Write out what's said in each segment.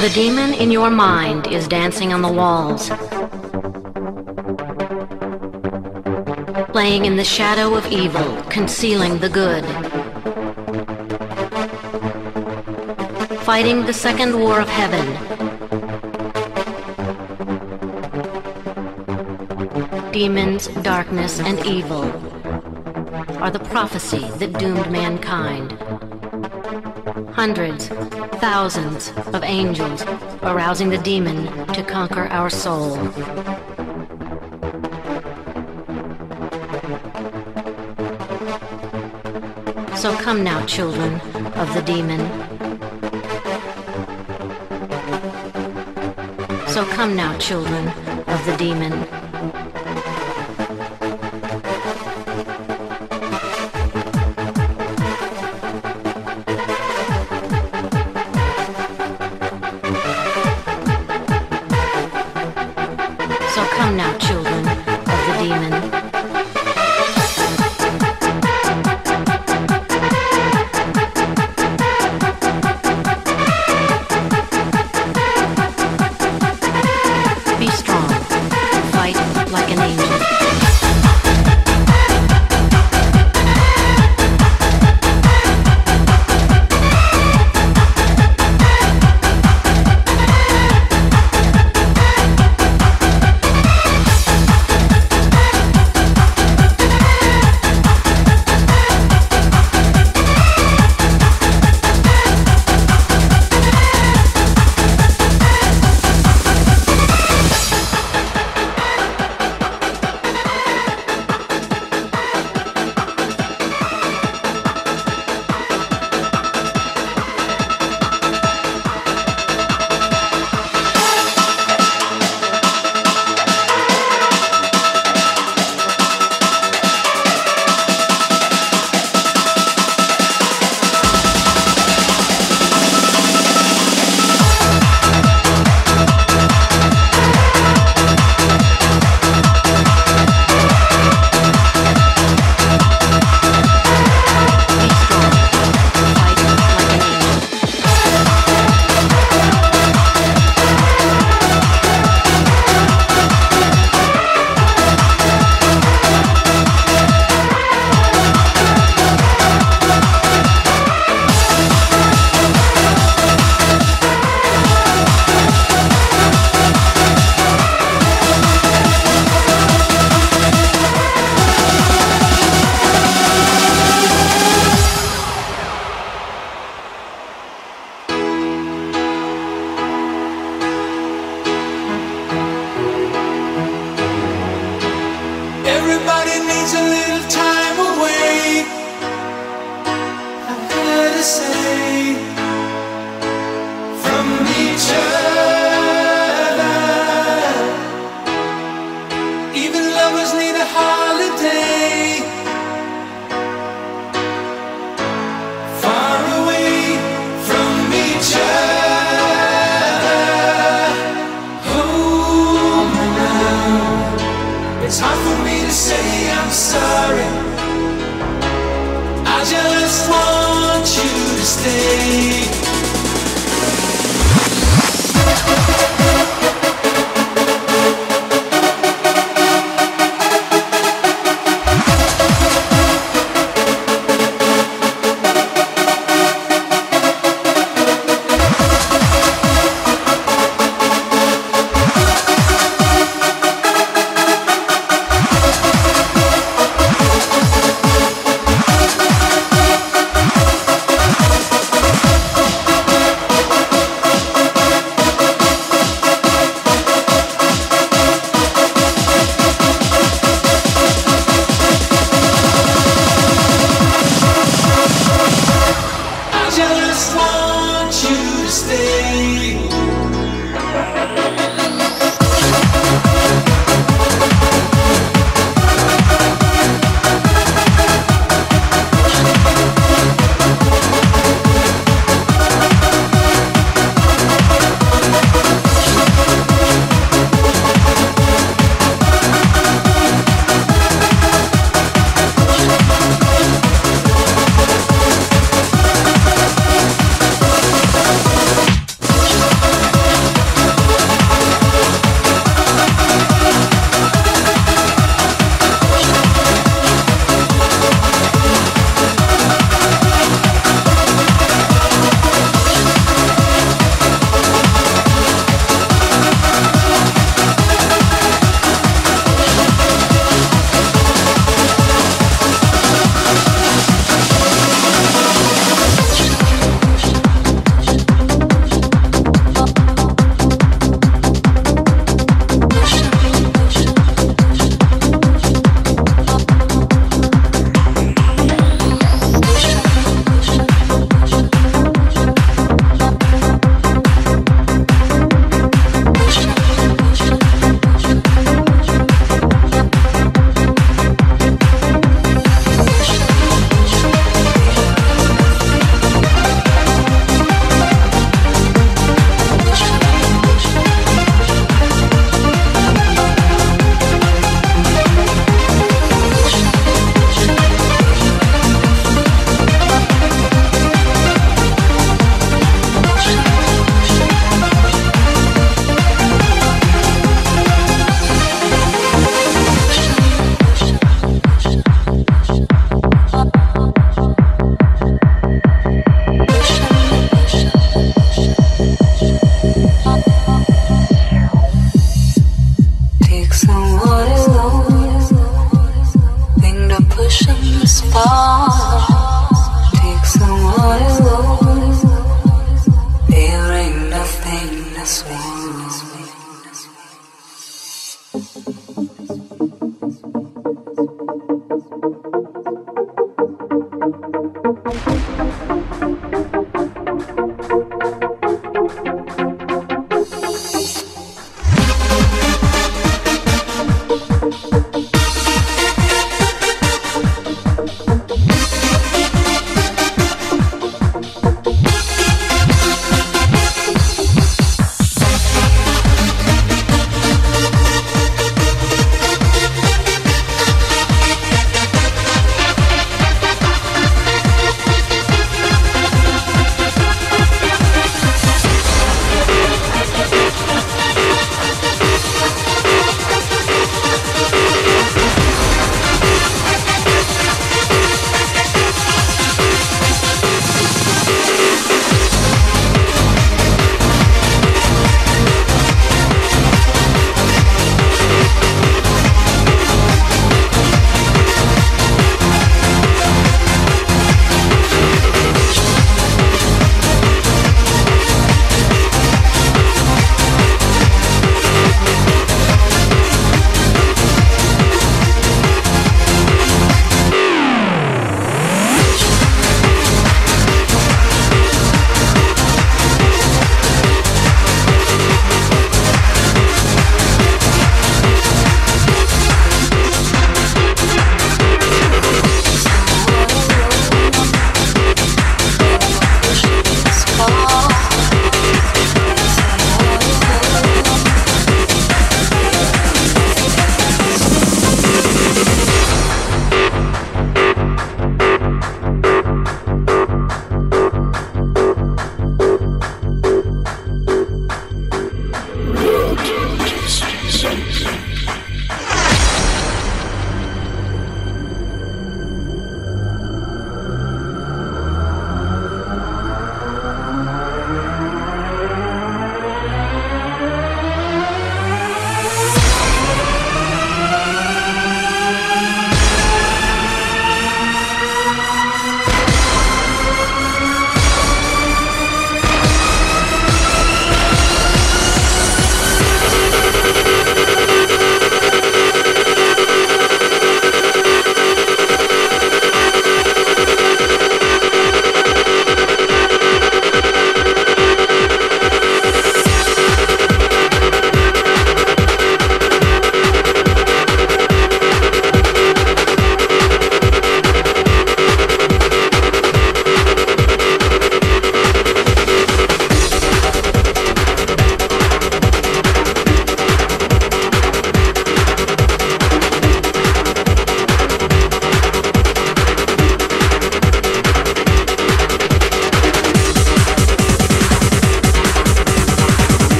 The demon in your mind is dancing on the walls, playing in the shadow of evil, concealing the good, fighting the second war of heaven. Demons, darkness, and evil are the prophecy that doomed mankind. Hundreds, thousands of angels arousing the demon to conquer our soul. So come now, children of the demon. So come now, children of the demon.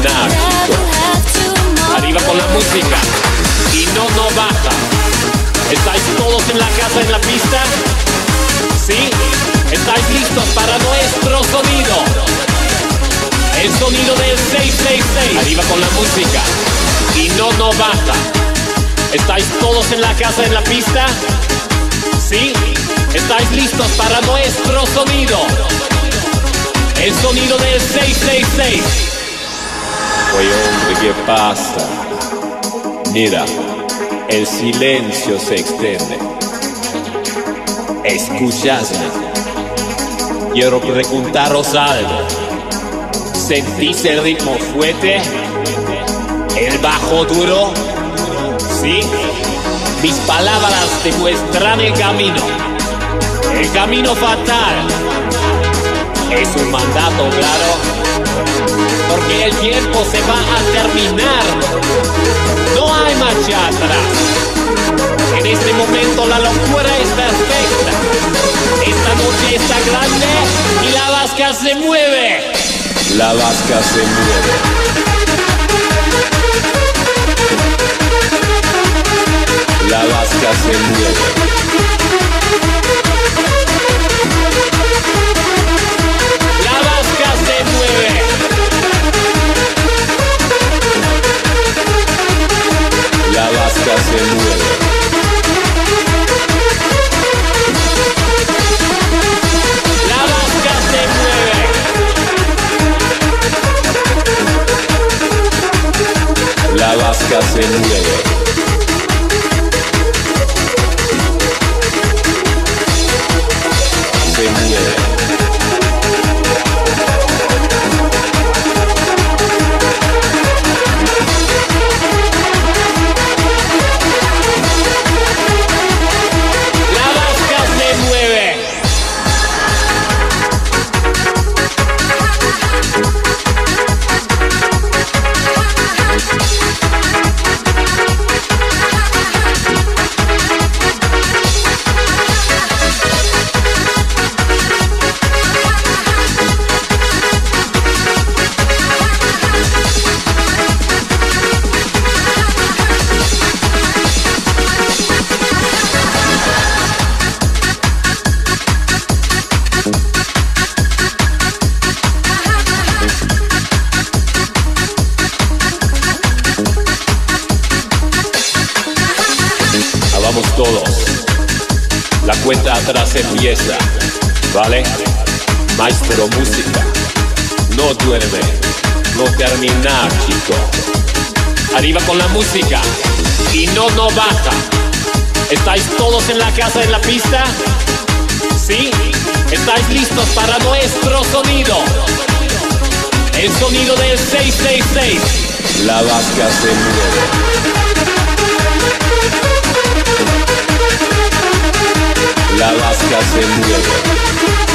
fantastico. Arriva con la musica y no baja. ¿Estáis todos en la casa, en la pista? ¿Sí? ¿Estáis listos para nuestro sonido? El sonido del 666. Arriba con la música y no baja. ¿Estáis todos en la casa, en la pista? ¿Sí? ¿Estáis listos para nuestro sonido? El sonido del 666. Oye, hombre, ¿qué pasa? Mira, el silencio se extiende. Escuchadme. Quiero preguntaros algo. ¿Sentís el ritmo fuerte? ¿El bajo duro? ¿Sí? Mis palabras te muestran el camino. El camino fatal. Es un mandato claro, porque el tiempo se va a terminar. No hay marcha atrás. En este momento la locura es perfecta. Esta noche está grande y la vasca se mueve. La vasca se mueve. La vasca se mueve. La vasca se mueve. La vasca se mueve. La vasca se mueve. Se mueve. Cuenta atrás empieza, ¿vale? Maestro música, no duerme, no termina, chico. Arriba con la música y no baja. ¿Estáis todos en la casa, en la pista? ¿Sí? ¿Estáis listos para nuestro sonido? El sonido del 666. La vasca se mueve. La vasca se mueve.